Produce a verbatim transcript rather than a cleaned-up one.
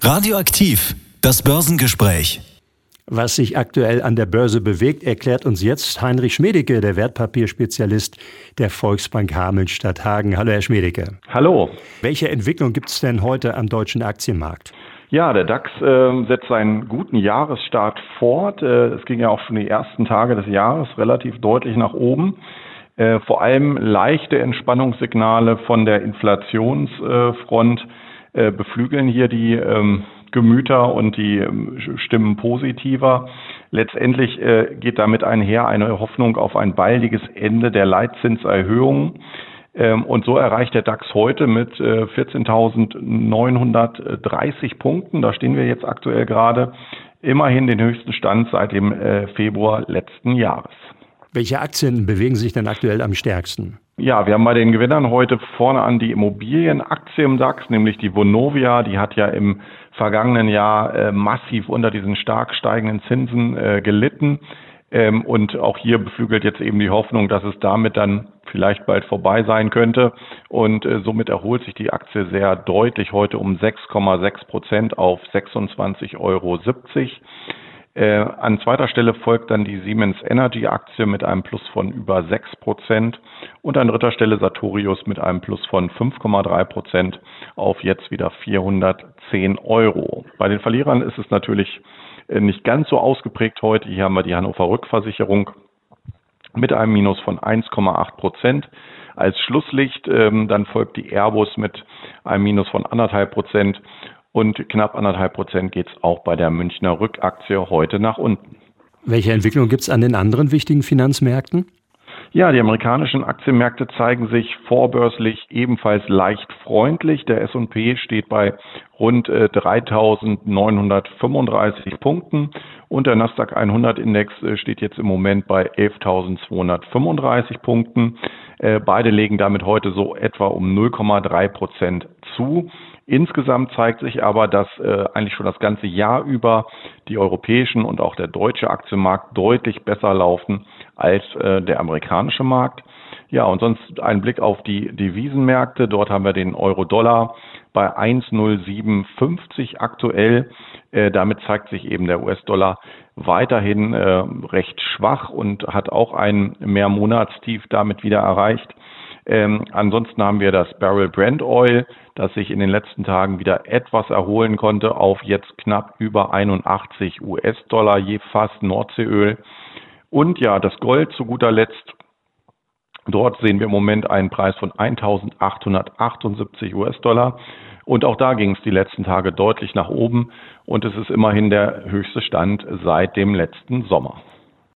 Radioaktiv, das Börsengespräch. Was sich aktuell an der Börse bewegt, erklärt uns jetzt Heinrich Schmedeke, der Wertpapierspezialist der Volksbank Hameln-Stadthagen. Hallo, Herr Schmedeke. Hallo. Welche Entwicklung gibt es denn heute am deutschen Aktienmarkt? Ja, der DAX äh, setzt seinen guten Jahresstart fort. Äh, es ging ja auch schon die ersten Tage des Jahres relativ deutlich nach oben. Äh, vor allem leichte Entspannungssignale von der Inflationsfront äh, beflügeln hier die ähm, Gemüter und die ähm, Stimmen positiver. Letztendlich äh, geht damit einher eine Hoffnung auf ein baldiges Ende der Leitzinserhöhungen. Ähm, und so erreicht der DAX heute mit äh, vierzehntausendneunhundertdreißig Punkten, da stehen wir jetzt aktuell gerade, immerhin den höchsten Stand seit dem äh, Februar letzten Jahres. Welche Aktien bewegen sich denn aktuell am stärksten? Ja, wir haben bei den Gewinnern heute vorne an die Immobilienaktie im DAX, nämlich die Vonovia. Die hat ja im vergangenen Jahr äh, massiv unter diesen stark steigenden Zinsen äh, gelitten. Ähm, und auch hier beflügelt jetzt eben die Hoffnung, dass es damit dann vielleicht bald vorbei sein könnte. Und äh, somit erholt sich die Aktie sehr deutlich heute um sechs Komma sechs Prozent auf sechsundzwanzig Euro siebzig. Äh, an zweiter Stelle folgt dann die Siemens Energy Aktie mit einem Plus von über sechs Prozent und an dritter Stelle Sartorius mit einem Plus von fünf Komma drei Prozent auf jetzt wieder vierhundertzehn Euro. Bei den Verlierern ist es natürlich äh, nicht ganz so ausgeprägt heute. Hier haben wir die Hannover Rückversicherung mit einem Minus von eins Komma acht Prozent. Als Schlusslicht ähm, dann folgt die Airbus mit einem Minus von anderthalb Prozent. Und knapp anderthalb Prozent geht es auch bei der Münchner Rück-Aktie heute nach unten. Welche Entwicklung gibt es an den anderen wichtigen Finanzmärkten? Ja, die amerikanischen Aktienmärkte zeigen sich vorbörslich ebenfalls leicht freundlich. Der S und P steht bei rund äh, dreitausendneunhundertfünfunddreißig Punkten und der Nasdaq hundert Index äh, steht jetzt im Moment bei elftausendzweihundertfünfunddreißig Punkten. Äh, beide legen damit heute so etwa um null Komma drei Prozent zu. Insgesamt zeigt sich aber, dass äh, eigentlich schon das ganze Jahr über die europäischen und auch der deutsche Aktienmarkt deutlich besser laufen als äh, der amerikanische Markt. Ja, und sonst ein Blick auf die Devisenmärkte. Dort haben wir den Euro-Dollar bei eins Komma null sieben fünfzig aktuell. Äh, damit zeigt sich eben der U S-Dollar weiterhin äh, recht schwach und hat auch einen Mehrmonatstief damit wieder erreicht. Ähm, ansonsten haben wir das Barrel Brent Oil, das sich in den letzten Tagen wieder etwas erholen konnte, auf jetzt knapp über einundachtzig US-Dollar je Fass Nordseeöl. Und ja, das Gold zu guter Letzt. Dort sehen wir im Moment einen Preis von eintausendachthundertachtundsiebzig US-Dollar. Und auch da ging es die letzten Tage deutlich nach oben. Und es ist immerhin der höchste Stand seit dem letzten Sommer.